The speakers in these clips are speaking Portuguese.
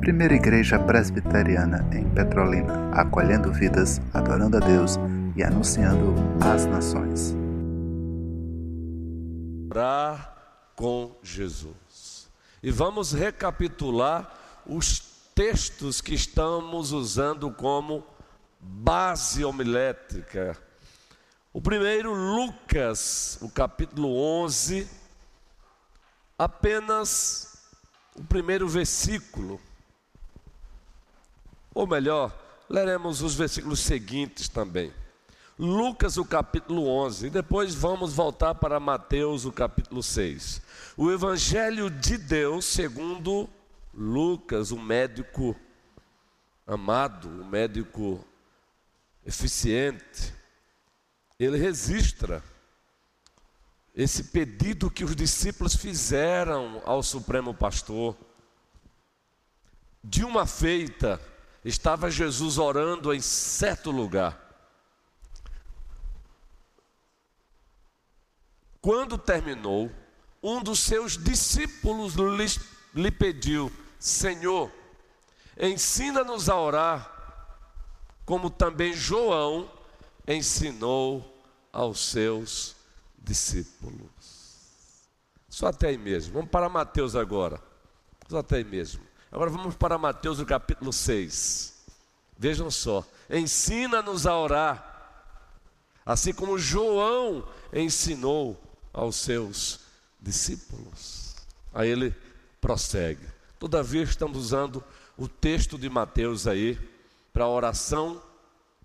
Primeira Igreja Presbiteriana em Petrolina, acolhendo vidas, adorando a Deus e anunciando às nações. Orar com Jesus. E vamos recapitular os textos que estamos usando como base homilética. O primeiro, Lucas, o capítulo 11, apenas o primeiro versículo. Ou melhor, leremos os versículos seguintes também. Lucas, o capítulo 11, e depois vamos voltar para Mateus, o capítulo 6. O Evangelho de Deus, segundo Lucas, o médico amado, o médico eficiente. Ele registra esse pedido que os discípulos fizeram ao Supremo Pastor. De uma feita, estava Jesus orando em certo lugar. Quando terminou, um dos seus discípulos lhe pediu: Senhor, ensina-nos a orar, como também João ensinou aos seus discípulos. Só até aí mesmo. Vamos para Mateus agora. Só até aí mesmo. Agora vamos para Mateus, o capítulo 6. Vejam só. Ensina-nos a orar, assim como João ensinou aos seus discípulos. Aí ele prossegue. Todavia, estamos usando o texto de Mateus aí para a oração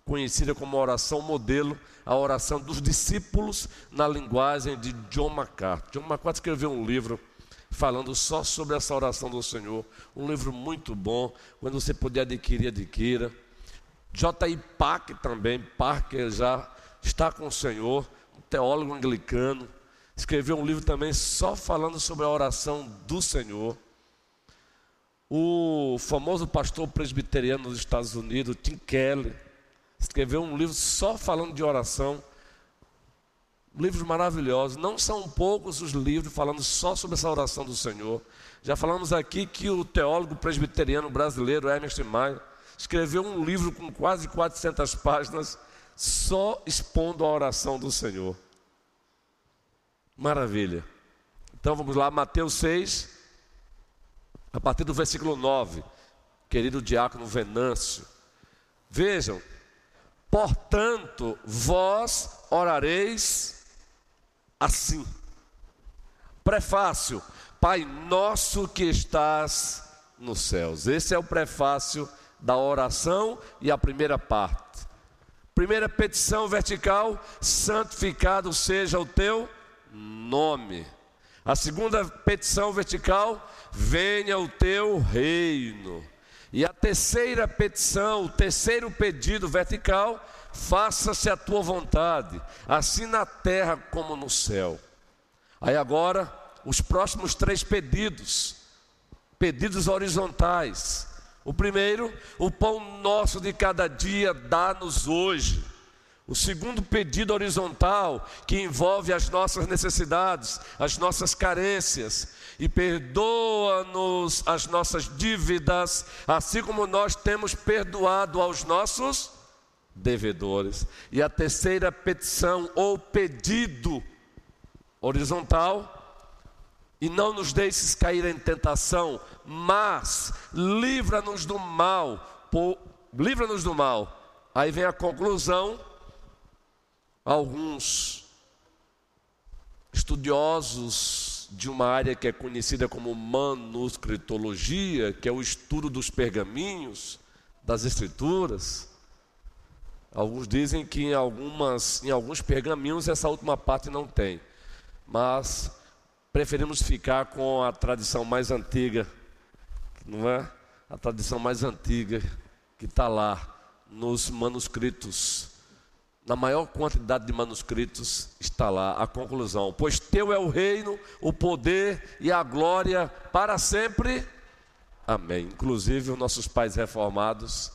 conhecida como oração modelo, a oração dos discípulos na linguagem de John MacArthur. John MacArthur escreveu um livro falando só sobre essa oração do Senhor, um livro muito bom. Quando você puder adquirir, adquira. J.I. Packer também, Packer já está com o Senhor, um teólogo anglicano, escreveu um livro também só falando sobre a oração do Senhor. O famoso pastor presbiteriano dos Estados Unidos, Tim Kelly, escreveu um livro só falando de oração. Livros maravilhosos. Não são poucos os livros falando só sobre essa oração do Senhor. Já falamos aqui que o teólogo presbiteriano brasileiro Ernest Mayer escreveu um livro com quase 400 páginas só expondo a oração do Senhor. Maravilha. Então vamos lá, Mateus 6, a partir do versículo 9. Querido diácono Venâncio, vejam: portanto, vós orareis assim. Prefácio: Pai nosso que estás nos céus. Esse é o prefácio da oração e a primeira parte. Primeira petição vertical: santificado seja o teu nome. A segunda petição vertical: venha o teu reino. E a terceira petição, o terceiro pedido vertical: faça-se a tua vontade, assim na terra como no céu. Aí agora, os próximos três pedidos, pedidos horizontais. O primeiro: o pão nosso de cada dia dá-nos hoje. O segundo pedido horizontal, que envolve as nossas necessidades, as nossas carências. E perdoa-nos as nossas dívidas, assim como nós temos perdoado aos nossos devedores. E a terceira petição ou pedido horizontal: e não nos deixes cair em tentação, mas livra-nos do mal. Livra-nos do mal. Aí vem a conclusão. Alguns estudiosos de uma área que é conhecida como manuscritologia, que é o estudo dos pergaminhos, das escrituras, alguns dizem que em alguns pergaminhos essa última parte não tem, mas preferimos ficar com a tradição mais antiga, não é? A tradição mais antiga que está lá nos manuscritos. Na maior quantidade de manuscritos está lá a conclusão: pois teu é o reino, o poder e a glória para sempre. Amém. Inclusive os nossos pais reformados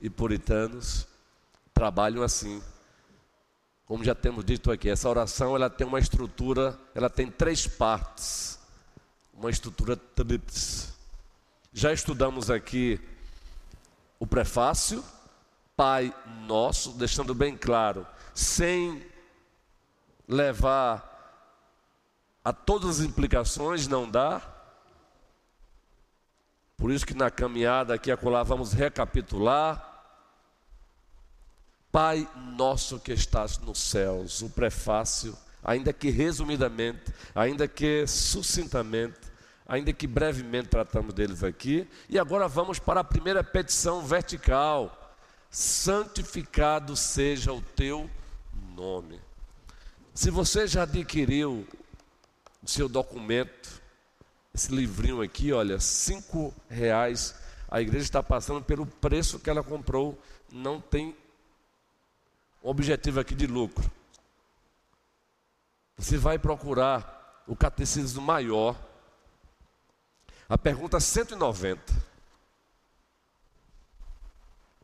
e puritanos trabalham assim. Como já temos dito aqui, essa oração ela tem uma estrutura, ela tem três partes. uma estrutura tríplice. Já estudamos aqui o prefácio, Pai Nosso, deixando bem claro, sem levar a todas as implicações, não dá. Por isso que na caminhada aqui acolá vamos recapitular. Pai Nosso que estás nos céus, o prefácio, ainda que resumidamente, ainda que sucintamente, ainda que brevemente tratamos deles aqui. E agora vamos para a primeira petição vertical. Santificado seja o teu nome. Se você já adquiriu o seu documento, esse livrinho aqui, olha, R$5. A igreja está passando pelo preço que ela comprou, não tem objetivo aqui de lucro. Você vai procurar o Catecismo Maior, a pergunta 190.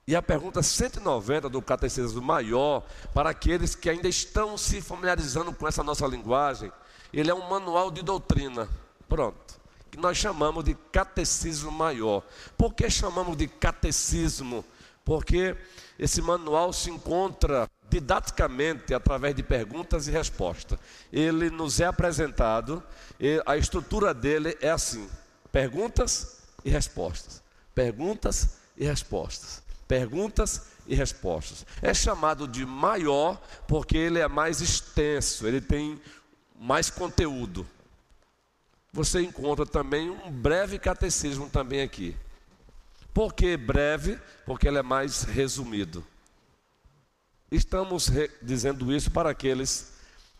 E a pergunta 190 do Catecismo Maior, para aqueles que ainda estão se familiarizando com essa nossa linguagem, ele é um manual de doutrina, pronto, que nós chamamos de Catecismo Maior. Por que chamamos de catecismo? Porque esse manual se encontra didaticamente através de perguntas e respostas. Ele nos é apresentado, e a estrutura dele é assim: perguntas e respostas, perguntas e respostas, perguntas e respostas. É chamado de maior porque ele é mais extenso, ele tem mais conteúdo. Você encontra também um breve catecismo também aqui. Por que breve? Porque ele é mais resumido. Estamos dizendo isso para aqueles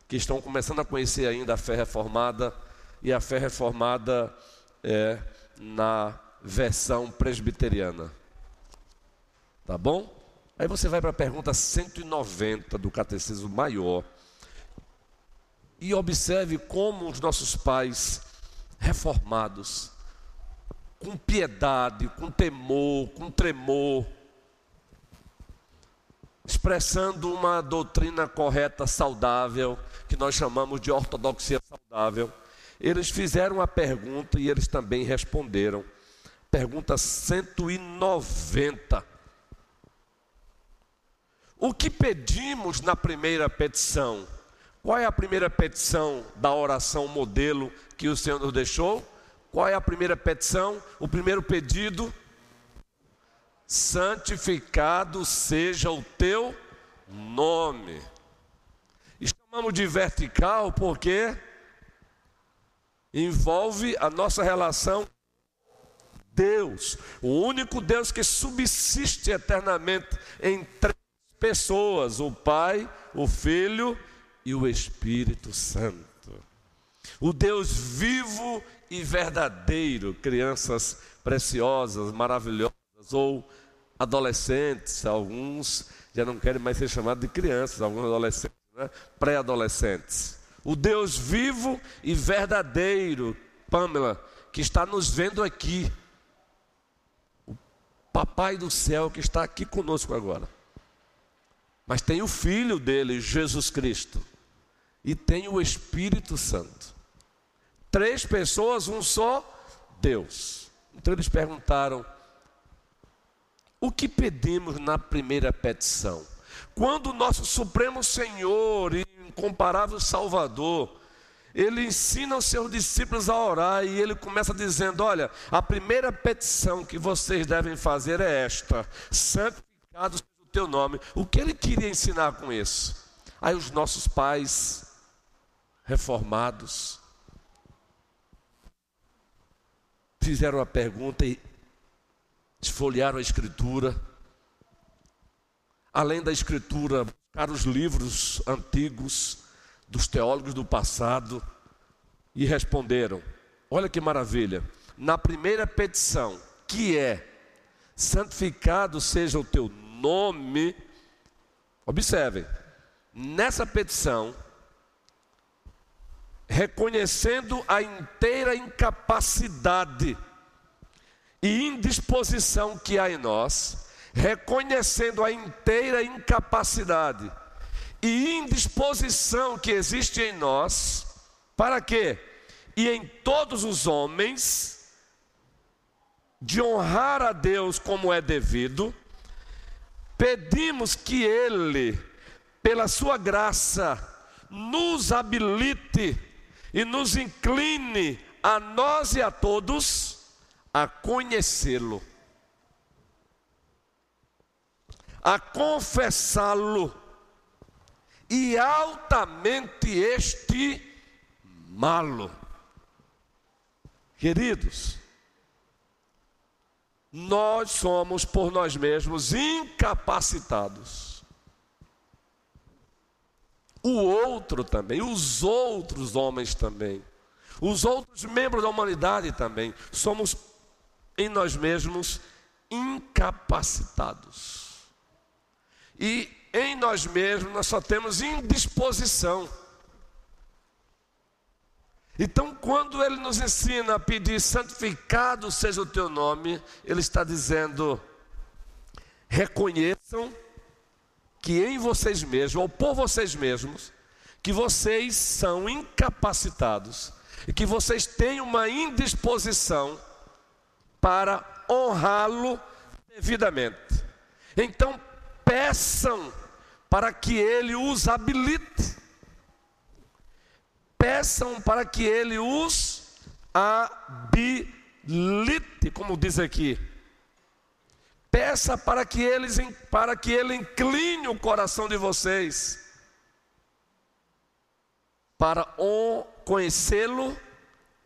que estão começando a conhecer ainda a fé reformada, e a fé reformada é na versão presbiteriana. Tá bom? Aí você vai para a pergunta 190 do Catecismo Maior e observe como os nossos pais reformados, com piedade, com temor, com tremor, expressando uma doutrina correta, saudável, que nós chamamos de ortodoxia saudável, eles fizeram a pergunta e eles também responderam. Pergunta 190. O que pedimos na primeira petição? Qual é a primeira petição da oração modelo que o Senhor nos deixou? Qual é a primeira petição? O primeiro pedido? Santificado seja o teu nome. Chamamos de vertical porque envolve a nossa relação com Deus, o único Deus que subsiste eternamente em três pessoas: o Pai, o Filho e o Espírito Santo. O Deus vivo e verdadeiro, crianças preciosas, maravilhosas, ou adolescentes, alguns já não querem mais ser chamados de crianças, alguns adolescentes, né? Pré-adolescentes. O Deus vivo e verdadeiro, Pâmela, que está nos vendo aqui. O Papai do Céu que está aqui conosco agora. Mas tem o Filho dele, Jesus Cristo. E tem o Espírito Santo. Três pessoas, um só Deus. Então eles perguntaram: o que pedimos na primeira petição? Quando o nosso Supremo Senhor e incomparável Salvador, ele ensina os seus discípulos a orar, e ele começa dizendo: olha, a primeira petição que vocês devem fazer é esta: santificado seja o teu nome. O que ele queria ensinar com isso? Aí os nossos pais reformados fizeram a pergunta e esfolhearam a Escritura. Além da Escritura, buscaram os livros antigos dos teólogos do passado e responderam. Olha que maravilha. Na primeira petição, que é: santificado seja o teu nome. Observem, nessa petição, reconhecendo a inteira incapacidade e indisposição que há em nós, reconhecendo a inteira incapacidade e indisposição que existe em nós, para quê? e em todos os homens, de honrar a Deus como é devido, pedimos que Ele, pela sua graça, nos habilite e nos incline a nós e a todos a conhecê-lo, a confessá-lo e altamente estimá-lo. Queridos, nós somos por nós mesmos incapacitados. O outro também, os outros homens também, os outros membros da humanidade também, somos em nós mesmos incapacitados. E em nós mesmos nós só temos indisposição. Então, quando ele nos ensina a pedir santificado seja o teu nome, ele está dizendo: reconheçam que em vocês mesmos, ou por vocês mesmos, que vocês são incapacitados e que vocês têm uma indisposição para honrá-lo devidamente. Então, peçam para que ele os habilite, peçam para que ele os habilite, como diz aqui. Peça para que ele incline o coração de vocês para conhecê-lo,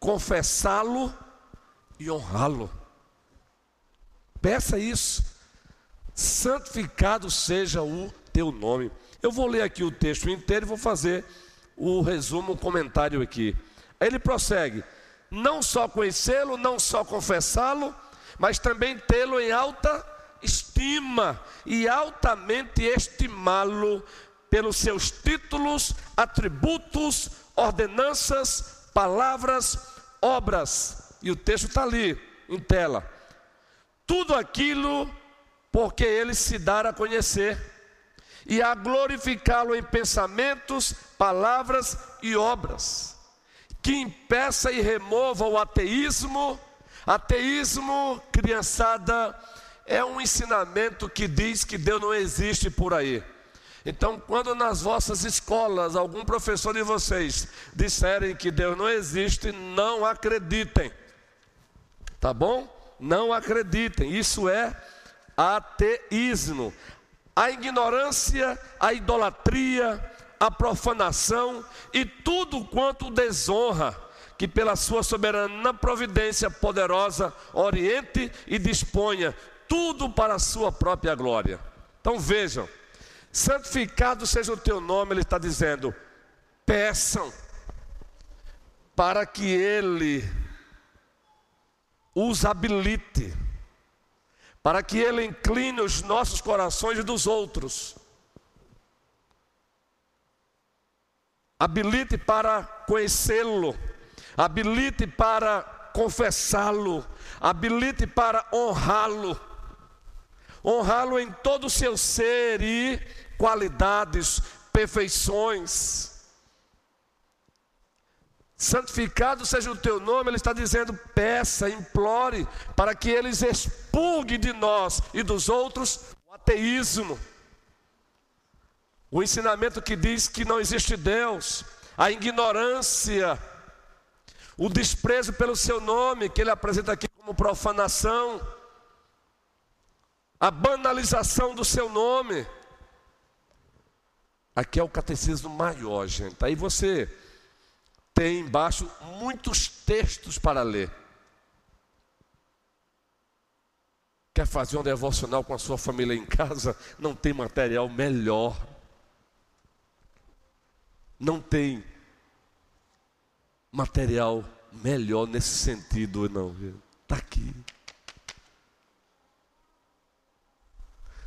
confessá-lo e honrá-lo. Peça isso. Santificado seja o teu nome. Eu vou ler aqui o texto inteiro e vou fazer o resumo, um comentário aqui. Aí ele prossegue: não só conhecê-lo, não só confessá-lo, mas também tê-lo em alta estima e altamente estimá-lo pelos seus títulos, atributos, ordenanças, palavras, obras. E o texto está ali, em tela. Tudo aquilo porque ele se dará a conhecer e a glorificá-lo em pensamentos, palavras e obras, que impeça e remova o ateísmo. Ateísmo, criançada, é um ensinamento que diz que Deus não existe por aí. Então, quando nas vossas escolas algum professor de vocês disserem que Deus não existe, não acreditem, tá bom? Não acreditem, isso é ateísmo. A ignorância, a idolatria, a profanação e tudo quanto desonra, que pela sua soberana providência poderosa oriente e disponha tudo para a sua própria glória. Então vejam, santificado seja o teu nome, ele está dizendo, peçam para que ele os habilite, para que ele incline os nossos corações e dos outros. Habilite para conhecê-lo, habilite para confessá-lo, habilite para honrá-lo, honrá-lo em todo o seu ser e qualidades, perfeições. Santificado seja o teu nome, ele está dizendo, peça, implore, para que eles expurguem de nós e dos outros o ateísmo, o ensinamento que diz que não existe Deus, a ignorância, o desprezo pelo seu nome, que ele apresenta aqui como profanação, a banalização do seu nome. Aqui é o Catecismo Maior, gente. Aí você tem embaixo muitos textos para ler. Quer fazer um devocional com a sua família em casa? Não tem material melhor. Não tem material melhor nesse sentido, não. Está aqui.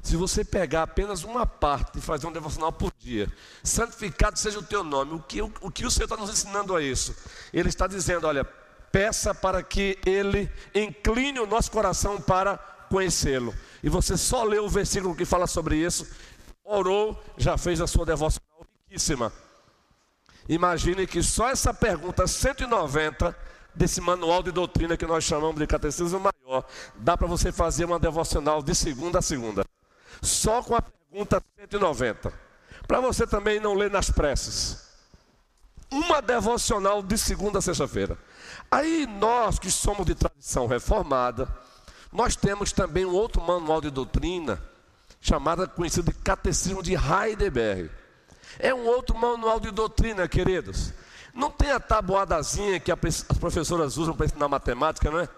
Se você pegar apenas uma parte e fazer um devocional por dia, santificado seja o teu nome, o que o Senhor está nos ensinando a isso? Ele está dizendo, olha, peça para que ele incline o nosso coração para conhecê-lo. E você só lê o versículo que fala sobre isso, orou, já fez a sua devocional riquíssima. Imagine que só essa pergunta 190 desse manual de doutrina que nós chamamos de Catecismo Maior, dá para você fazer uma devocional de segunda a segunda. Só com a pergunta 190. Para você também não ler nas pressas. Uma devocional de segunda a sexta-feira. Aí nós que somos de tradição reformada, nós temos também um outro manual de doutrina, conhecido de Catecismo de Heidelberg. É um outro manual de doutrina, queridos. Não tem a tabuadazinha que as professoras usam para ensinar matemática, não é?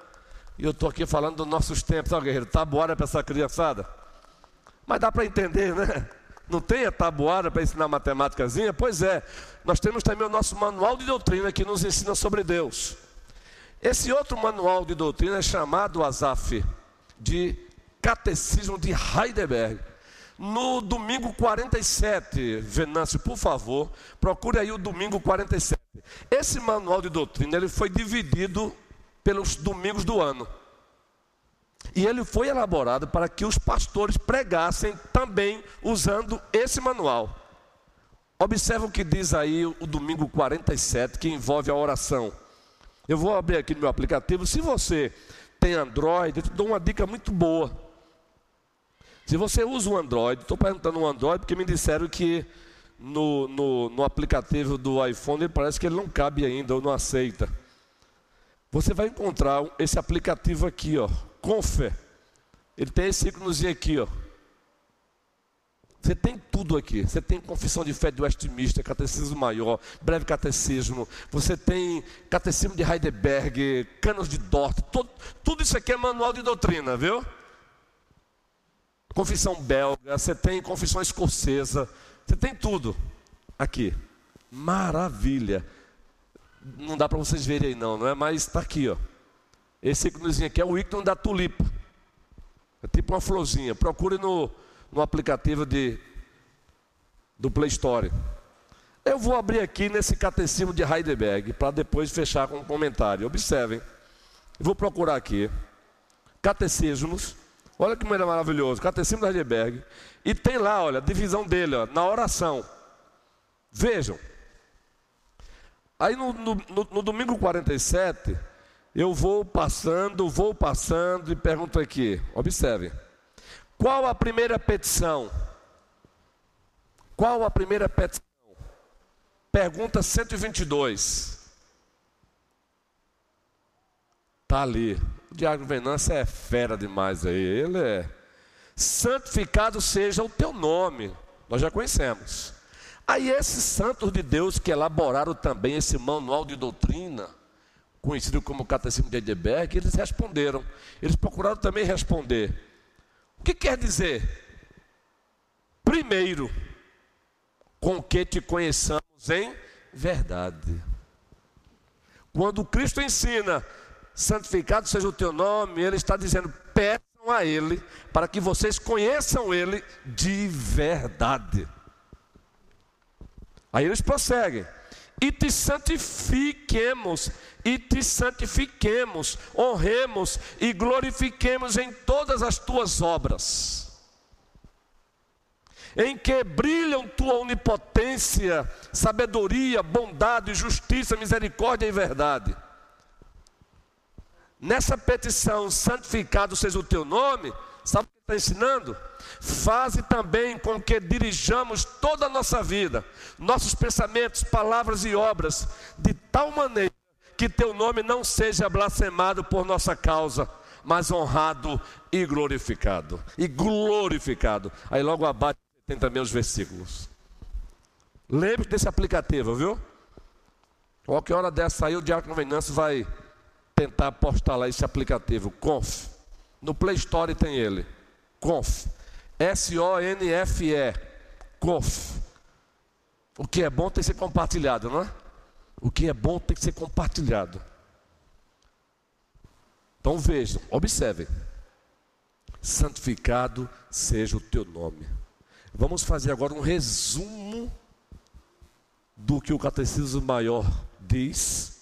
E eu estou aqui falando dos nossos tempos, ó, guerreiro, tabuada para essa criançada. Mas dá para entender, né? Não tem a tabuada para ensinar matemáticazinha? Pois é, nós temos também o nosso manual de doutrina que nos ensina sobre Deus. Esse outro manual de doutrina é chamado SAF, de Catecismo de Heidelberg. No domingo 47, Venâncio, por favor, procure aí o domingo 47. Esse manual de doutrina, ele foi dividido pelos domingos do ano. E ele foi elaborado para que os pastores pregassem também usando esse manual. Observe o que diz aí o domingo 47, que envolve a oração. Eu vou abrir aqui no meu aplicativo. Se você tem Android, eu te dou uma dica muito boa. Se você usa o Android, estou perguntando o Android porque me disseram que no aplicativo do iPhone parece que ele não cabe ainda ou não aceita. Você vai encontrar esse aplicativo aqui, ó, Confer. Ele tem esse íconozinho aqui, ó. Você tem tudo aqui. Você tem Confissão de Fé de Westminster, Catecismo Maior, Breve Catecismo. Você tem Catecismo de Heidelberg, Cânones de Dort. Tudo isso aqui é manual de doutrina, viu? Confissão belga, você tem confissão escocesa, você tem tudo aqui. Maravilha! Não dá para vocês verem aí não, não é? Mas está aqui, ó. Esse íconezinho aqui é o ícone da tulipa. É tipo uma florzinha. Procure no aplicativo do Play Store. Eu vou abrir aqui nesse Catecismo de Heidelberg para depois fechar com um comentário. Observem. Eu vou procurar aqui. Catecismos. Olha que maneira maravilhosa, Catecismo de Heidelberg. E tem lá, olha, a divisão dele, ó, na oração. Vejam. Aí no domingo 47, eu vou passando e pergunto aqui. Observe. Qual a primeira petição? Qual a primeira petição? Pergunta 122. Está ali. O Diácono Venâncio é fera demais aí, ele é. Santificado seja o teu nome, nós já conhecemos. Aí esses santos de Deus que elaboraram também esse manual de doutrina, conhecido como Catecismo de Heidelberg, eles responderam. Eles procuraram também responder. O que quer dizer? Primeiro, com que te conheçamos em verdade. Quando Cristo ensina... santificado seja o teu nome, ele está dizendo, peçam a ele, para que vocês conheçam ele de verdade. Aí eles prosseguem, e te santifiquemos, honremos e glorifiquemos em todas as tuas obras, em que brilham tua onipotência, sabedoria, bondade, justiça, misericórdia e verdade. Nessa petição, santificado seja o teu nome, sabe o que está ensinando? Faze também com que dirijamos toda a nossa vida, nossos pensamentos, palavras e obras, de tal maneira que teu nome não seja blasfemado por nossa causa, mas honrado e glorificado. E glorificado. Aí logo abaixo tem também os versículos. Lembre-se desse aplicativo, viu? Qualquer hora dessa aí o Diácono Venâncio vai... tentar postar lá esse aplicativo, Conf. No Play Store tem ele, Conf. S-O-N-F-E, Conf. O que é bom tem que ser compartilhado, não é? O que é bom tem que ser compartilhado. Então vejam, observem. Santificado seja o teu nome. Vamos fazer agora um resumo do que o Catecismo Maior diz...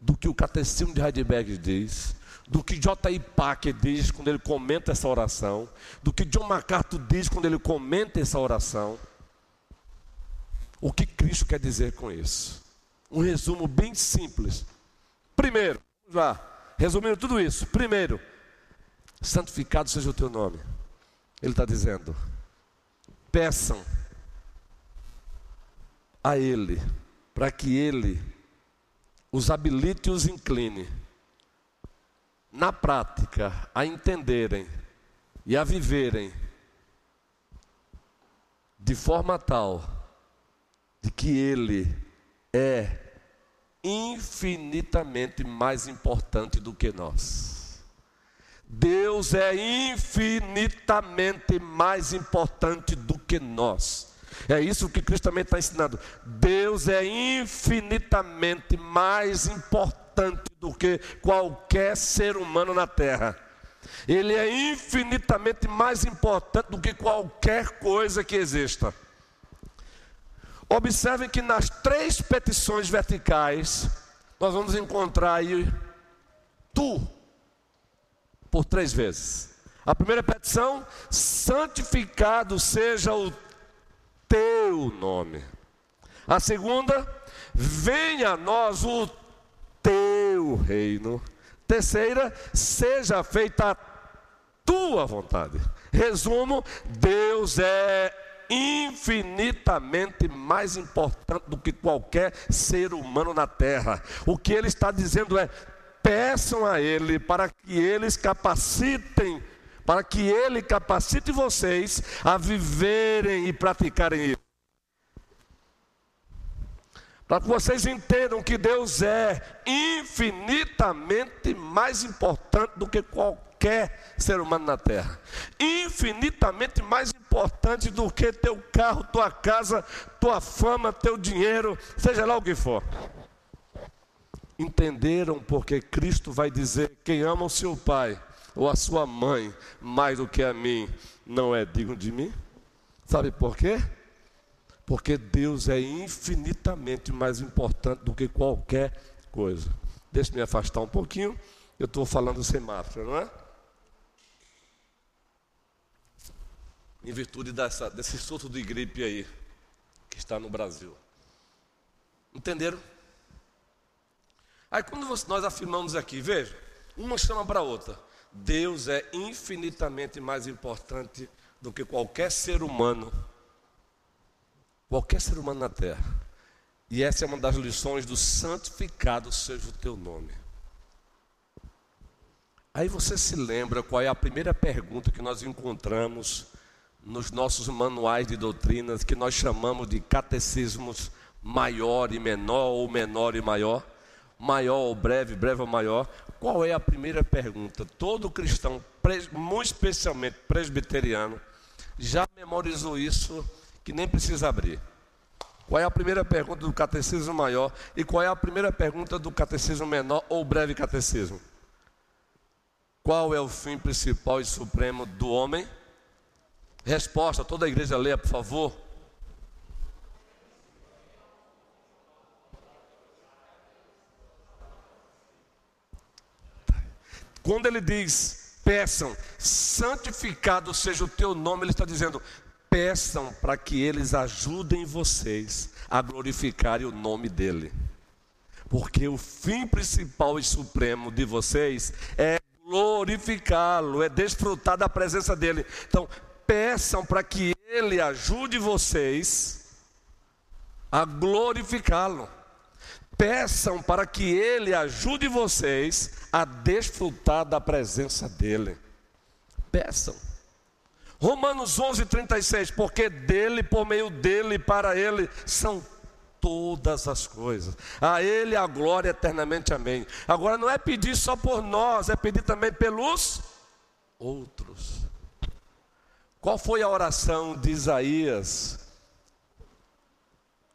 do que o Catecismo de Heidelberg diz, do que J.I. Packer diz quando ele comenta essa oração, do que John MacArthur diz quando ele comenta essa oração. O que Cristo quer dizer com isso? Um resumo bem simples. Primeiro, vamos lá, resumindo tudo isso. Primeiro, santificado seja o teu nome. Ele está dizendo, peçam a Ele, para que Ele os habilite e os incline, na prática, a entenderem e a viverem de forma tal de que Ele é infinitamente mais importante do que nós. Deus é infinitamente mais importante do que nós. É isso que Cristo também está ensinando. Deus é infinitamente mais importante do que qualquer ser humano na terra. Ele é infinitamente mais importante do que qualquer coisa que exista. Observem que nas três petições verticais, nós vamos encontrar aí tu, por três vezes. A primeira petição, santificado seja o teu nome. A segunda, venha a nós o teu reino. Terceira, seja feita a tua vontade. Resumo, Deus é infinitamente mais importante do que qualquer ser humano na terra. O que ele está dizendo é, peçam a Ele para que eles capacitem, para que Ele capacite vocês a viverem e praticarem isso. Para que vocês entendam que Deus é infinitamente mais importante do que qualquer ser humano na terra. Infinitamente mais importante do que teu carro, tua casa, tua fama, teu dinheiro, seja lá o que for. Entenderam porque Cristo vai dizer, quem ama o seu pai ou a sua mãe mais do que a mim, não é digno de mim? Sabe por quê? Porque Deus é infinitamente mais importante do que qualquer coisa. Deixa eu me afastar um pouquinho, eu estou falando sem máscara, não é? Em virtude desse surto de gripe aí, que está no Brasil. Entenderam? Aí quando nós afirmamos aqui, veja, uma chama para a outra. Deus é infinitamente mais importante do que qualquer ser humano na terra. E essa é uma das lições do santificado seja o teu nome. Aí você se lembra qual é a primeira pergunta que nós encontramos nos nossos manuais de doutrinas, que nós chamamos de catecismos maior e menor, ou menor e maior, maior ou breve, breve ou maior. Qual é a primeira pergunta? Todo cristão, muito especialmente presbiteriano, já memorizou isso, que nem precisa abrir. Qual é a primeira pergunta do catecismo maior e qual é a primeira pergunta do catecismo menor ou breve catecismo? Qual é o fim principal e supremo do homem? Resposta, toda a igreja leia, por favor. Quando ele diz, peçam, santificado seja o teu nome, ele está dizendo, peçam para que eles ajudem vocês a glorificarem o nome dele. Porque o fim principal e supremo de vocês é glorificá-lo, é desfrutar da presença dele. Então, peçam para que ele ajude vocês a glorificá-lo. Peçam para que Ele ajude vocês a desfrutar da presença dEle. Peçam. Romanos 11:36, porque dEle, por meio dEle e para Ele, são todas as coisas. A Ele a glória eternamente, amém. Agora não é pedir só por nós, é pedir também pelos outros. Qual foi a oração de Isaías,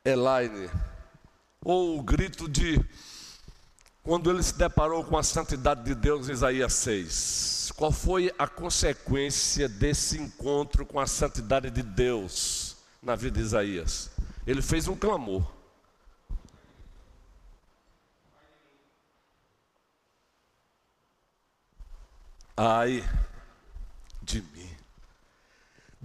Elaine? Ou o grito de quando ele se deparou com a santidade de Deus em Isaías 6. Qual foi a consequência desse encontro com a santidade de Deus na vida de Isaías? Ele fez um clamor. Ai de mim.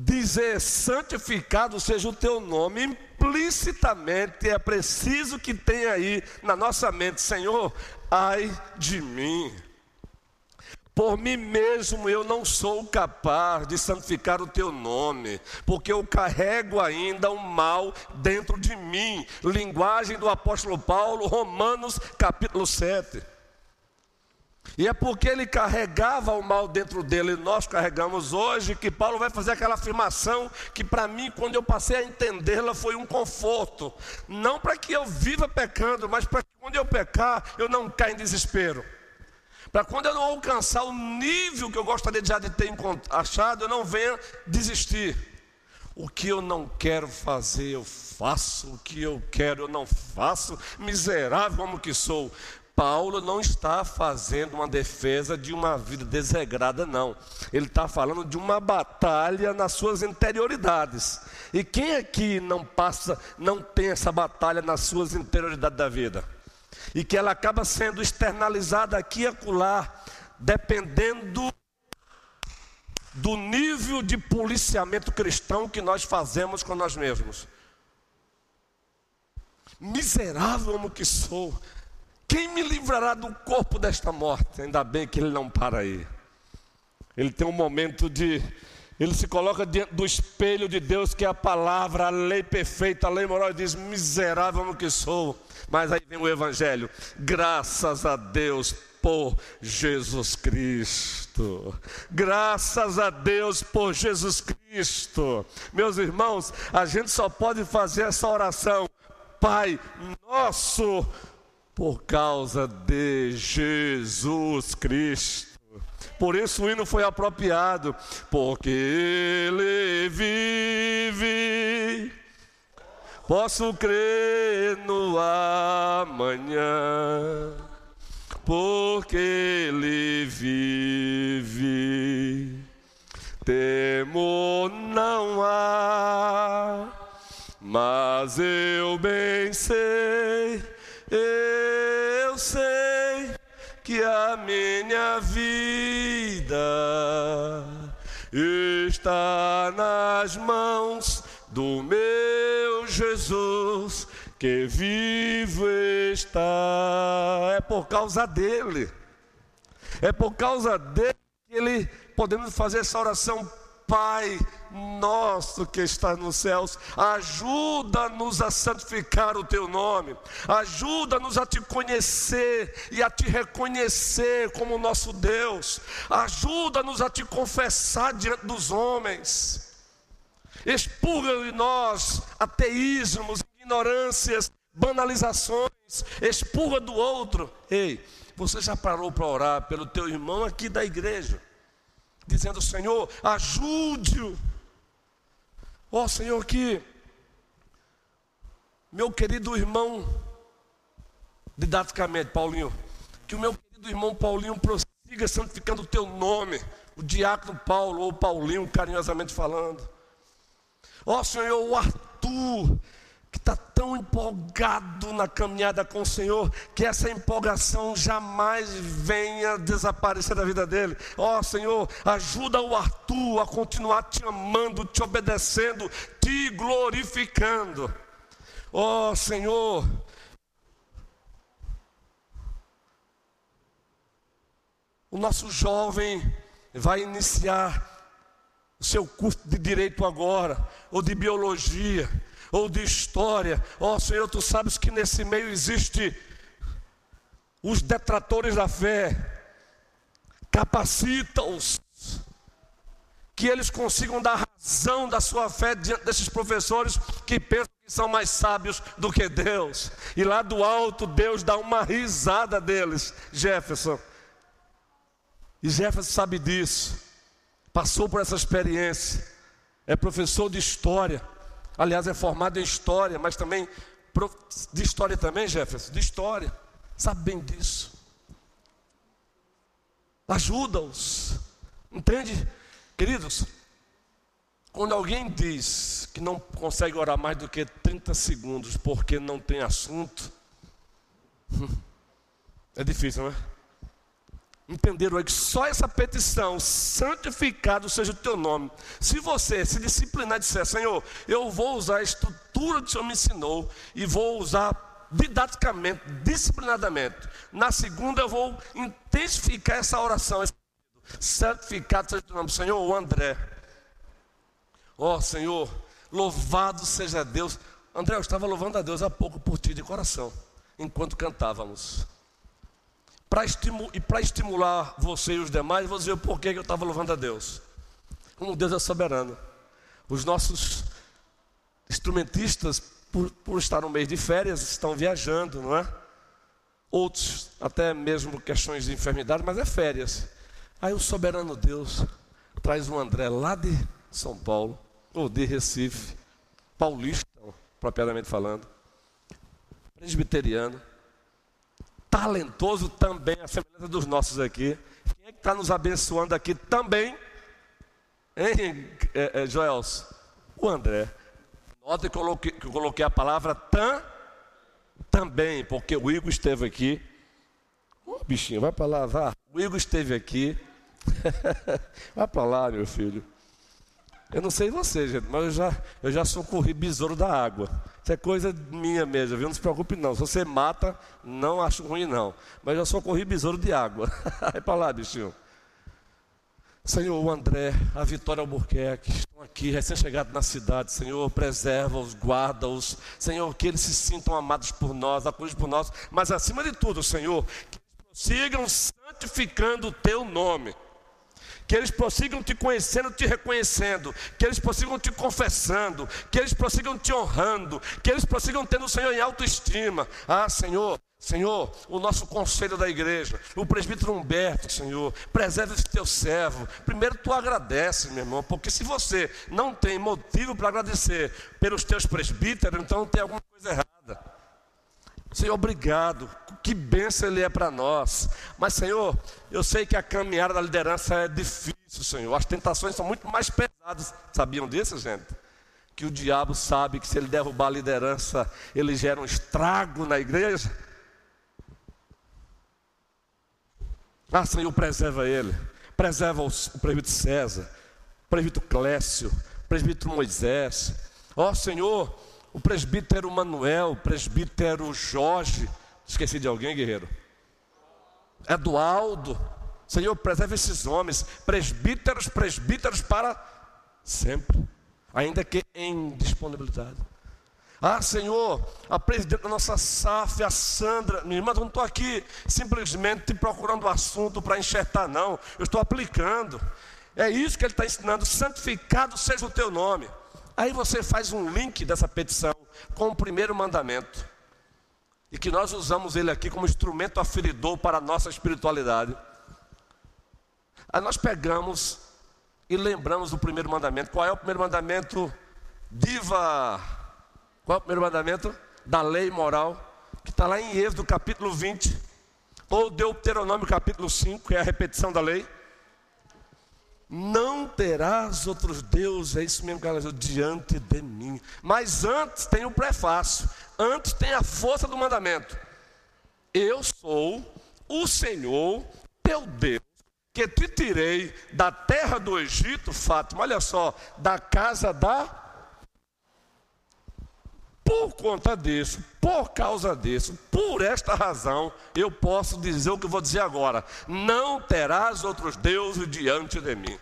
dizer santificado seja o teu nome, implicitamente é preciso que tenha aí na nossa mente: Senhor, ai de mim, por mim mesmo eu não sou capaz de santificar o teu nome, porque eu carrego ainda o mal dentro de mim. Linguagem do apóstolo Paulo, Romanos capítulo 7. E é porque ele carregava o mal dentro dele, nós carregamos hoje, que Paulo vai fazer aquela afirmação que para mim, quando eu passei a entendê-la, foi um conforto. Não para que eu viva pecando, mas para que quando eu pecar, eu não caia em desespero. Para quando eu não alcançar o nível que eu gostaria já de ter achado, eu não venha desistir. O que eu não quero fazer, eu faço. O que eu quero, eu não faço. Miserável como que sou. Paulo não está fazendo uma defesa de uma vida desregrada, não. Ele está falando de uma batalha nas suas interioridades. E quem aqui não tem essa batalha nas suas interioridades da vida? E que ela acaba sendo externalizada aqui e acolá, dependendo do nível de policiamento cristão que nós fazemos com nós mesmos. Miserável como que sou, quem me livrará do corpo desta morte? Ainda bem que ele não para aí. Ele tem um momento de... Ele se coloca diante do espelho de Deus, que é a palavra, a lei perfeita, a lei moral, e diz: miserável como que sou. Mas aí vem o Evangelho: graças a Deus por Jesus Cristo. Graças a Deus por Jesus Cristo. Meus irmãos, a gente só pode fazer essa oração: Pai nosso, por causa de Jesus Cristo. Por isso o hino foi apropriado: porque Ele vive, posso crer no amanhã. Porque Ele vive, temor não há, mas eu bem sei, eu sei que a minha vida está nas mãos do meu Jesus, que vivo está. É por causa dele, é por causa dele que ele podemos fazer essa oração: Pai nosso que estás nos céus, ajuda-nos a santificar o teu nome, ajuda-nos a te conhecer e a te reconhecer como nosso Deus, ajuda-nos a te confessar diante dos homens, expurga de nós ateísmos, ignorâncias, banalizações, expurga do outro. Ei, você já parou para orar pelo teu irmão aqui da igreja? Dizendo: Senhor, ajude-o. Ó Senhor, que meu querido irmão, didaticamente, Paulinho, que o meu querido irmão Paulinho prossiga santificando o teu nome, o diácono Paulo ou Paulinho, carinhosamente falando. Ó Senhor, o Artur, que está tão empolgado na caminhada com o Senhor, que essa empolgação jamais venha desaparecer da vida dele. Ó Senhor, ajuda o Artur a continuar te amando, te obedecendo, te glorificando. Ó Senhor, o nosso jovem vai iniciar o seu curso de direito agora, ou de biologia, ou de história. Ó Senhor, tu sabes que nesse meio existe os detratores da fé. Capacita-os, que eles consigam dar razão da sua fé diante desses professores que pensam que são mais sábios do que Deus. E lá do alto Deus dá uma risada deles. Jefferson, e Jefferson sabe disso, passou por essa experiência, é professor de história. Aliás, é formado em história, mas também de história também, Jefferson, de história. Sabe bem disso. Ajuda-os. Entende? Queridos, quando alguém diz que não consegue orar mais do que 30 segundos porque não tem assunto, é difícil, não é? entenderam que só essa petição, santificado seja o teu nome. Se você se disciplinar e disser, Senhor, eu vou usar a estrutura que o Senhor me ensinou e vou usar didaticamente, disciplinadamente. Na segunda eu vou intensificar essa oração. Santificado seja o teu nome, Senhor, o André. Ó, Senhor, louvado seja Deus. André, eu estava louvando a Deus há pouco por ti de coração, enquanto cantávamos. Para estimular você e os demais, vou dizer o porquê que eu estava louvando a Deus. Como Deus é soberano. Os nossos instrumentistas, por estar no mês de férias, estão viajando, não é? Outros, até mesmo questões de enfermidade, mas é férias. Aí o soberano Deus traz o André lá de São Paulo, ou de Recife, paulista, propriamente falando, presbiteriano, talentoso também, a semelhança dos nossos aqui. Quem é que está nos abençoando aqui também? Hein, Joelson? O André. Nota que eu coloquei a palavra também, porque o Igor esteve aqui. Ô, bichinho, vai para lá, vá. O Igor esteve aqui. Vai para lá, meu filho. Eu não sei você, gente, mas eu já socorri besouro da água. Isso é coisa minha mesmo, viu? Não se preocupe não. Se você mata, não acho ruim não. Mas eu já socorri besouro de água. Vai para lá, bichinho. Senhor, o André, a Vitória Albuquerque, estão aqui, recém-chegados na cidade. Senhor, preserva-os, guarda-os. Senhor, que eles se sintam amados por nós, acolhidos por nós. Mas, acima de tudo, Senhor, que eles prossigam santificando o Teu nome. Que eles prossigam te conhecendo, te reconhecendo. Que eles prossigam te confessando. Que eles prossigam te honrando. Que eles prossigam tendo o Senhor em autoestima. Ah, Senhor... Senhor, o nosso conselho da igreja, o presbítero Humberto, Senhor, preserva esse teu servo. Primeiro tu agradece, meu irmão, porque se você não tem motivo para agradecer pelos teus presbíteros, então tem alguma coisa errada. Senhor, obrigado, que bênção ele é para nós. Mas, Senhor, eu sei que a caminhada da liderança é difícil, Senhor. As tentações são muito mais pesadas. Sabiam disso, gente? Que o diabo sabe que se ele derrubar a liderança, ele gera um estrago na igreja. Ah, Senhor, preserva ele. Preserva o presbítero César, o presbítero Clécio, o presbítero Moisés. Ó, Senhor, o presbítero Manuel, o presbítero Jorge. Esqueci de alguém, guerreiro? Adualdo. Senhor, preserva esses homens, presbíteros para sempre, ainda que em disponibilidade. Ah, Senhor, a presidente da nossa SAF, a Sandra, minha irmã, eu não estou aqui simplesmente te procurando o assunto para enxertar, não. Eu estou aplicando. É isso que ele está ensinando. Santificado seja o teu nome. Aí você faz um link dessa petição com o primeiro mandamento. E que nós usamos ele aqui como instrumento aferidor para a nossa espiritualidade. Aí nós pegamos e lembramos do primeiro mandamento. Qual é o primeiro mandamento? Diva! Qual é o primeiro mandamento? Da lei moral, que está lá em Êxodo capítulo 20, ou Deuteronômio capítulo 5, que é a repetição da lei. Não terás outros deuses, é isso mesmo que ela diz, diante de mim. Mas antes tem o prefácio, antes tem a força do mandamento. Eu sou o Senhor, teu Deus, que te tirei da terra do Egito, Fátima, olha só, da casa da... Por conta disso, por causa disso, por esta razão, eu posso dizer o que eu vou dizer agora. Não terás outros deuses diante de mim.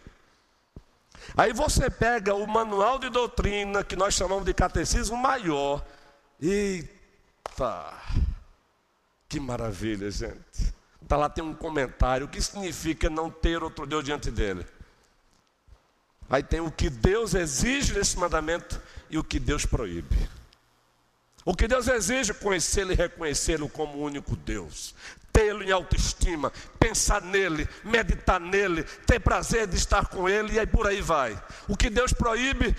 Aí você pega o manual de doutrina, que nós chamamos de Catecismo Maior. Eita, que maravilha, gente. Tá lá, tem um comentário, o que significa não ter outro Deus diante dele. Aí tem o que Deus exige nesse mandamento e o que Deus proíbe. O que Deus exige é conhecê-lo e reconhecê-lo como único Deus. Tê-lo em autoestima, pensar nele, meditar nele, ter prazer de estar com ele e aí por aí vai. O que Deus proíbe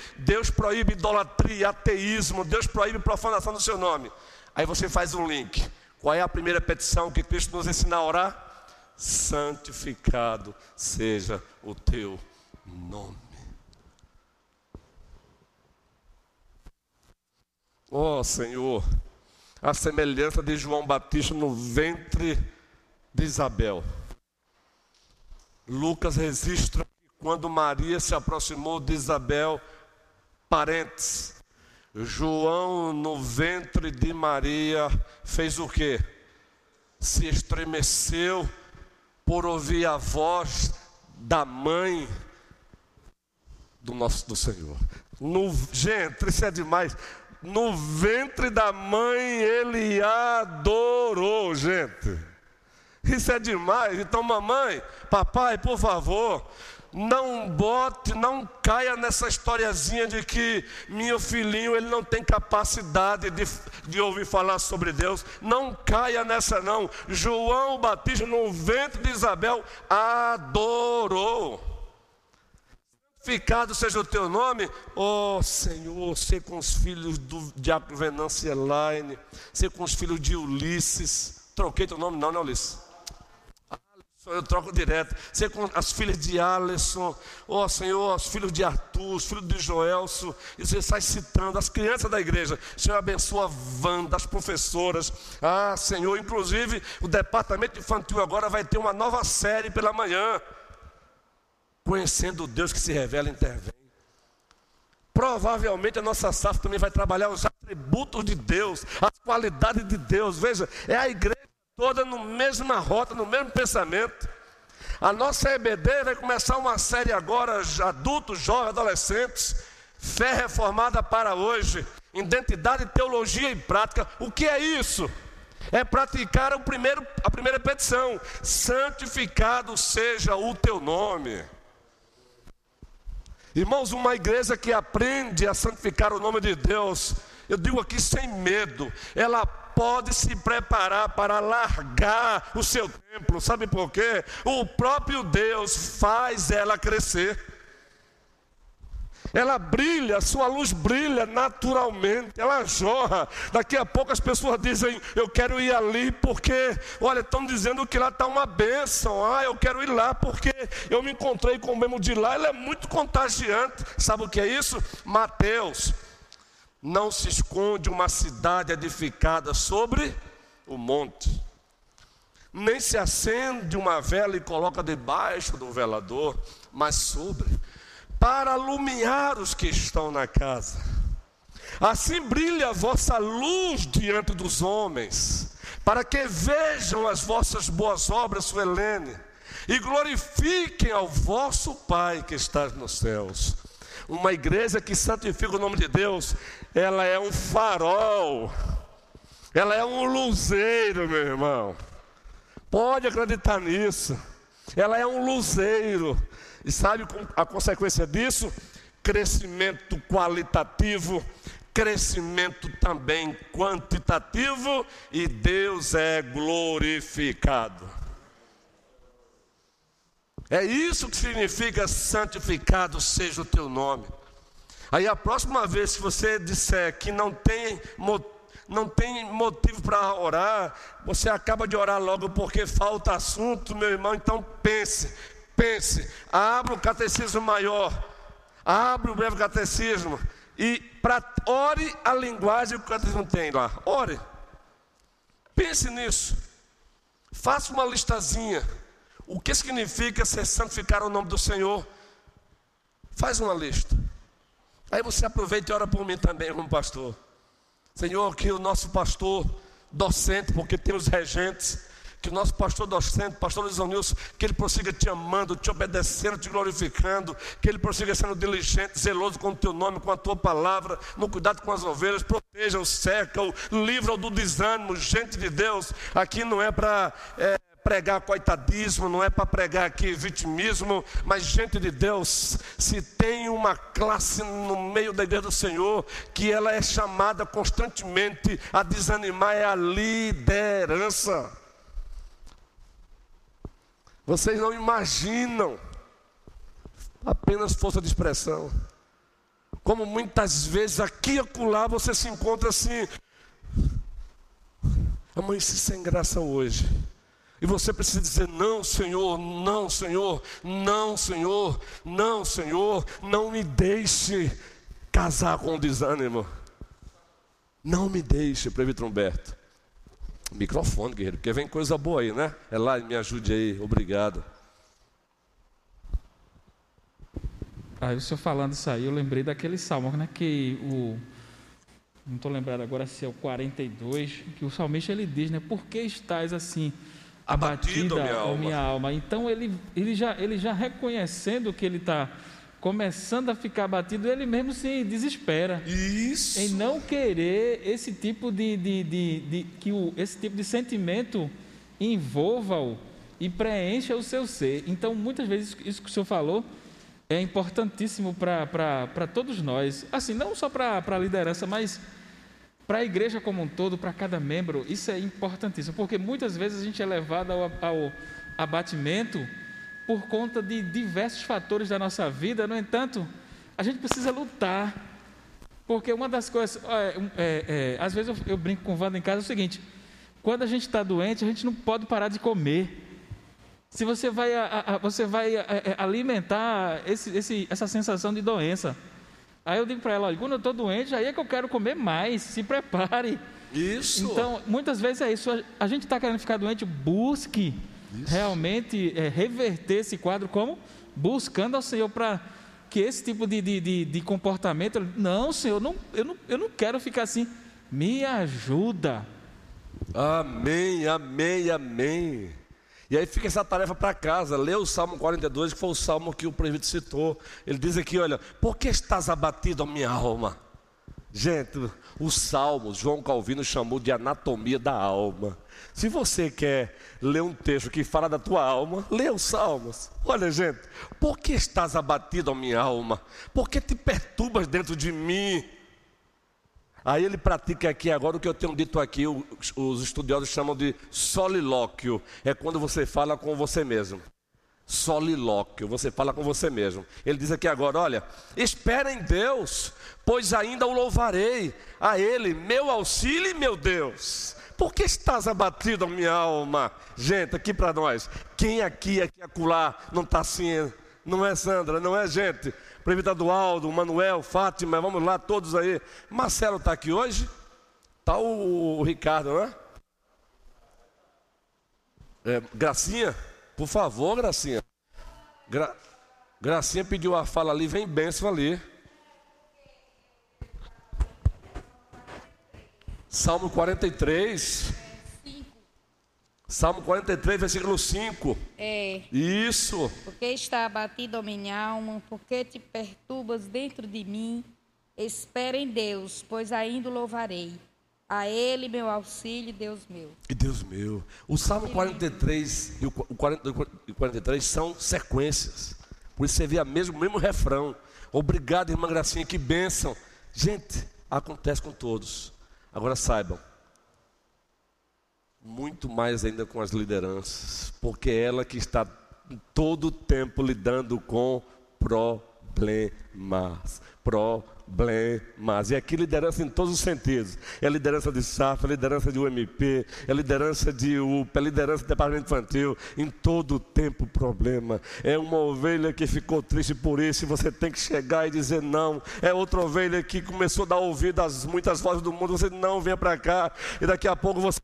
idolatria, ateísmo, Deus proíbe profanação do seu nome. Aí você faz um link. Qual é a primeira petição que Cristo nos ensina a orar? Santificado seja o teu nome. Ó, Senhor, a semelhança de João Batista no ventre de Isabel. Lucas registra que quando Maria se aproximou de Isabel, parentes, João no ventre de Maria fez o quê? Se estremeceu por ouvir a voz da mãe do Senhor. Gente, isso é demais. No ventre da mãe ele adorou, gente. Isso é demais. Então, mamãe, papai, por favor, não caia nessa historiazinha de que meu filhinho, ele não tem capacidade de ouvir falar sobre Deus. Não caia nessa, não. João Batista, no ventre de Isabel, adorou. Santificado seja o teu nome, ó Senhor, ser com os filhos do diácono Venâncio e Elaine, ser com os filhos de Ulisses. Troquei teu nome, não, Ulisses? Eu troco direto. Ser com as filhas de Alisson, ó Senhor, os filhos de Artur, os filhos de Joelso. E você sai citando as crianças da igreja. Senhor, abençoa a Wanda, as professoras. Ah, Senhor, inclusive o Departamento Infantil agora vai ter uma nova série pela manhã. Conhecendo o Deus que se revela e intervém. Provavelmente a nossa SAF também vai trabalhar os atributos de Deus, as qualidades de Deus. Veja, é a igreja toda na mesma rota, no mesmo pensamento. A nossa EBD vai começar uma série agora, adultos, jovens, adolescentes, fé reformada para hoje, identidade, teologia e prática. O que é isso? É praticar a primeira petição: santificado seja o teu nome. Irmãos, uma igreja que aprende a santificar o nome de Deus, eu digo aqui sem medo, ela pode se preparar para largar o seu templo. Sabe por quê? O próprio Deus faz ela crescer. Ela brilha, sua luz brilha naturalmente, ela jorra. Daqui a pouco as pessoas dizem: eu quero ir ali porque, olha, estão dizendo que lá está uma bênção. Ah, eu quero ir lá porque eu me encontrei com o mesmo de lá. Ela é muito contagiante. Sabe o que é isso? Mateus. Não se esconde uma cidade edificada sobre o monte, nem se acende uma vela e coloca debaixo do velador, mas sobre, para alumiar os que estão na casa. Assim brilha a vossa luz diante dos homens, para que vejam as vossas boas obras, sua Elaine, e glorifiquem ao vosso Pai que está nos céus. Uma igreja que santifica o nome de Deus, ela é um farol, ela é um luzeiro, meu irmão. Pode acreditar nisso. Ela é um luzeiro. E sabe a consequência disso? Crescimento qualitativo, crescimento também quantitativo, e Deus é glorificado. É isso que significa santificado seja o teu nome. Aí a próxima vez que você disser que não tem motivo para orar, você acaba de orar logo porque falta assunto, meu irmão. Então pense, abra o Catecismo Maior, abra o Breve Catecismo e ore a linguagem que o Catecismo tem lá. Ore, pense nisso, faça uma listazinha. O que significa ser santificar o nome do Senhor? Faz uma lista. Aí você aproveita e ora por mim também como pastor. Senhor, que o nosso pastor docente, porque tem os regentes, que o nosso pastor docente, pastor Luiz Onilson, que ele prossiga te amando, te obedecendo, te glorificando, que ele prossiga sendo diligente, zeloso com o teu nome, com a tua palavra, no cuidado com as ovelhas, proteja-o, cerca-o, livra-o do desânimo. Gente de Deus, aqui não é para pregar coitadismo, não é para pregar aqui vitimismo, mas gente de Deus, se tem uma classe no meio da igreja do Senhor que ela é chamada constantemente a desanimar, é a liderança. Vocês não imaginam, apenas força de expressão, como muitas vezes aqui e acolá você se encontra assim: amanheci sem graça hoje. E você precisa dizer: não, Senhor, não, Senhor, não, Senhor, não, Senhor, não me deixe casar com o desânimo. Não me deixe, presbítero Humberto. Microfone, guerreiro, porque vem coisa boa aí, né? Elaine, me ajude aí, obrigado. Aí o senhor falando isso aí, eu lembrei daquele salmo, né? Que o... Não estou lembrado agora se é o 42, que o salmista ele diz, né? Por que estás assim abatida, minha alma? Então ele já reconhecendo que ele está começando a ficar abatido, ele mesmo se desespera. Isso. Em não querer esse tipo de sentimento envolva-o e preencha o seu ser. Então, muitas vezes, isso que o senhor falou é importantíssimo para todos nós. Assim, não só para a liderança, mas para a igreja como um todo, para cada membro. Isso é importantíssimo, porque muitas vezes a gente é levado ao abatimento por conta de diversos fatores da nossa vida. No entanto, a gente precisa lutar, porque uma das coisas... às vezes eu brinco com o Wanda em casa, é o seguinte: quando a gente está doente, a gente não pode parar de comer. Se você vai, alimentar essa sensação de doença. Aí eu digo para ela: olha, quando eu estou doente, aí é que eu quero comer mais, se prepare. Isso. Então, muitas vezes é isso. A gente está querendo ficar doente, busque... Isso. Realmente reverter esse quadro, como buscando ao Senhor, para que esse tipo de comportamento... Não, Senhor, eu não quero ficar assim, me ajuda. Amém, amém, amém. E aí fica essa tarefa para casa. Lê o Salmo 42, que foi o Salmo que o presbítero citou. Ele diz aqui, olha: por que estás abatido, minha alma? Gente, o Salmo, João Calvino chamou de anatomia da alma. Se você quer ler um texto que fala da tua alma, lê os Salmos. Olha, gente: por que estás abatido, ó minha alma? Por que te perturbas dentro de mim? Aí ele pratica aqui agora o que eu tenho dito aqui, os estudiosos chamam de solilóquio. É quando você fala com você mesmo. Solilóquio, você fala com você mesmo. Ele diz aqui agora, olha: espera em Deus, pois ainda o louvarei, a Ele, meu auxílio e meu Deus. Por que estás abatido, minha alma? Gente, aqui para nós, quem aqui acolá não está assim? Não é, Sandra? Não é, gente? Prefeito Adualdo, Manuel, Fátima, vamos lá, todos aí. Marcelo está aqui hoje? Está o Ricardo, não é? Gracinha? Por favor, Gracinha. Gracinha pediu a fala ali, vem bênção ali. Salmo 43, 5. Salmo 43, versículo 5. É. Isso. Porque está abatido a minha alma, porque te perturbas dentro de mim. Espera em Deus, pois ainda o louvarei. A Ele, meu auxílio, Deus meu. E Deus meu. O Salmo 43 e o 43 são sequências. Por isso você vê o mesmo refrão. Obrigado, irmã Gracinha, que bênção. Gente, acontece com todos. Agora saibam, muito mais ainda com as lideranças, porque é ela que está todo o tempo lidando com problemas. E aqui liderança em todos os sentidos. É liderança de SAF, é liderança de UMP, é liderança de UPA, é liderança do Departamento Infantil. Em todo o tempo problema. É uma ovelha que ficou triste por isso e você tem que chegar e dizer não. É outra ovelha que começou a dar ouvido às muitas vozes do mundo. Você não vem para cá e daqui a pouco você...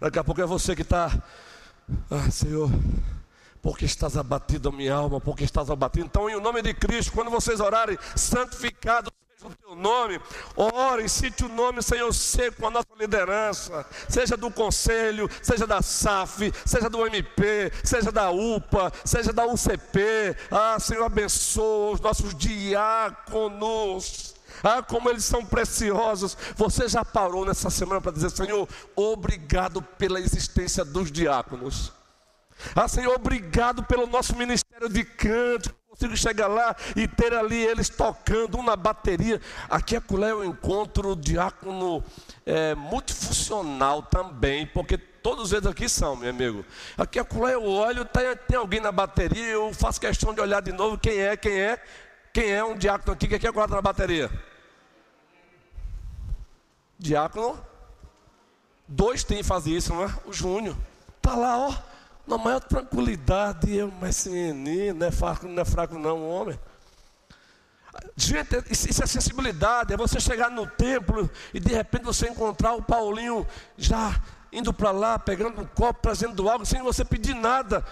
Daqui a pouco é você que está... Ah, Senhor... Porque estás abatido, minha alma, porque estás abatido. Então, em nome de Cristo, quando vocês orarem, santificado seja o teu nome. Orem, cite o nome, Senhor, com a nossa liderança. Seja do conselho, seja da SAF, seja do MP, seja da UPA, seja da UCP. Ah, Senhor, abençoa os nossos diáconos. Ah, como eles são preciosos. Você já parou nessa semana para dizer: Senhor, obrigado pela existência dos diáconos. Ah, Senhor, obrigado pelo nosso ministério de canto. Consigo chegar lá e ter ali eles tocando, um na bateria. Aqui acolá eu encontro o diácono multifuncional também, porque todos eles aqui são, meu amigo. Aqui acolá eu olho, tem alguém na bateria, eu faço questão de olhar de novo quem é um diácono aqui, que aqui acolá está na bateria. Diácono, 2 tem que fazer isso, não é? O Júnior, está lá, ó. Na maior tranquilidade, mas CNN, não é fraco não, homem. Gente, isso é acessibilidade, é você chegar no templo e de repente você encontrar o Paulinho já indo para lá, pegando um copo, trazendo algo, sem você pedir nada.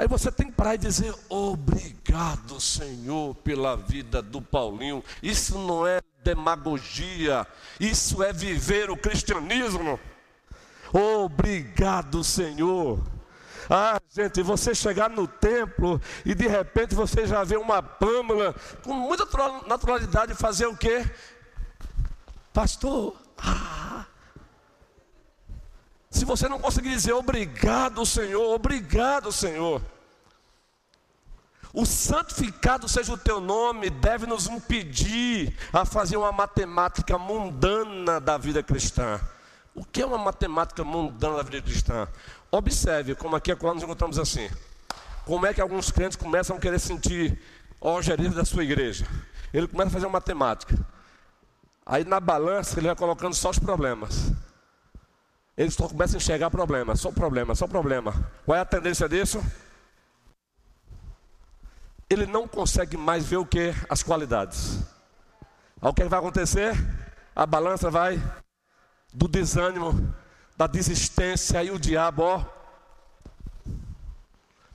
Aí você tem que parar e dizer, obrigado, Senhor, pela vida do Paulinho. Isso não é demagogia, isso é viver o cristianismo. Obrigado, Senhor. Ah, gente, você chegar no templo e de repente você já vê uma Pâmela com muita naturalidade fazer o quê? Pastor, se você não conseguir dizer obrigado, Senhor, o santificado seja o teu nome, deve nos impedir a fazer uma matemática mundana da vida cristã. O que é uma matemática mundana da vida cristã? Observe, como aqui agora nos encontramos assim. Como é que alguns crentes começam a querer sentir algerias da sua igreja? Ele começa a fazer uma matemática. Aí na balança ele vai colocando só os problemas. Ele só começa a enxergar problemas, só problema, só problema. Qual é a tendência disso? Ele não consegue mais ver o que? As qualidades. Aí o que vai acontecer? A balança vai do desânimo, da desistência, aí o diabo, ó.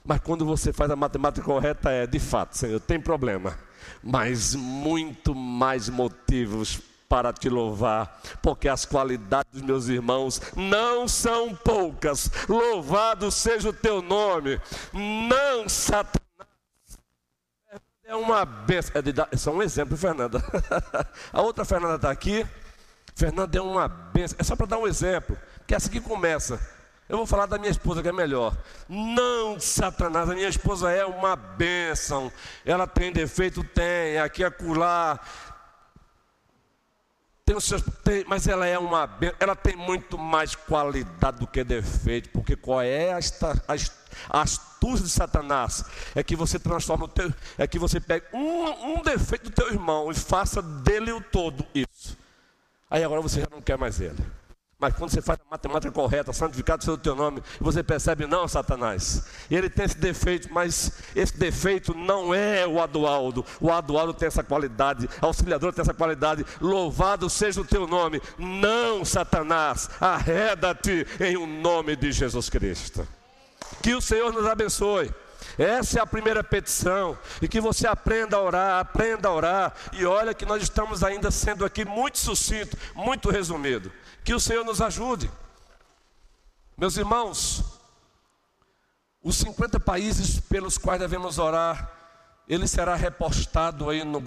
Mas quando você faz a matemática correta, é de fato, Senhor, tem problema, mas muito mais motivos para te louvar, porque as qualidades dos meus irmãos não são poucas. Louvado seja o teu nome. Não, Satanás. É uma benção. Isso é um exemplo, Fernanda. A outra Fernanda está aqui. Fernanda é uma benção. É só para dar um exemplo, que é assim que começa. Eu vou falar da minha esposa, que é melhor. Não, Satanás, a minha esposa é uma benção. Ela tem defeito? Tem. Aqui, acolá. Mas ela é uma benção. Ela tem muito mais qualidade do que defeito. Porque qual é a astúcia de Satanás? É que você transforma o teu... É que você pega um defeito do teu irmão e faça dele o todo isso. Aí agora você já não quer mais ele. Mas quando você faz a matemática correta, santificado seja o teu nome, você percebe, não, Satanás, ele tem esse defeito, mas esse defeito não é o Adualdo. O Adualdo tem essa qualidade, o auxiliador tem essa qualidade. Louvado seja o teu nome. Não, Satanás, arreda-te em o nome de Jesus Cristo. Que o Senhor nos abençoe. Essa é a primeira petição, e que você aprenda a orar, e olha que nós estamos ainda sendo aqui muito sucinto, muito resumido. Que o Senhor nos ajude. Meus irmãos, os 50 países pelos quais devemos orar, ele será repostado aí no grupo.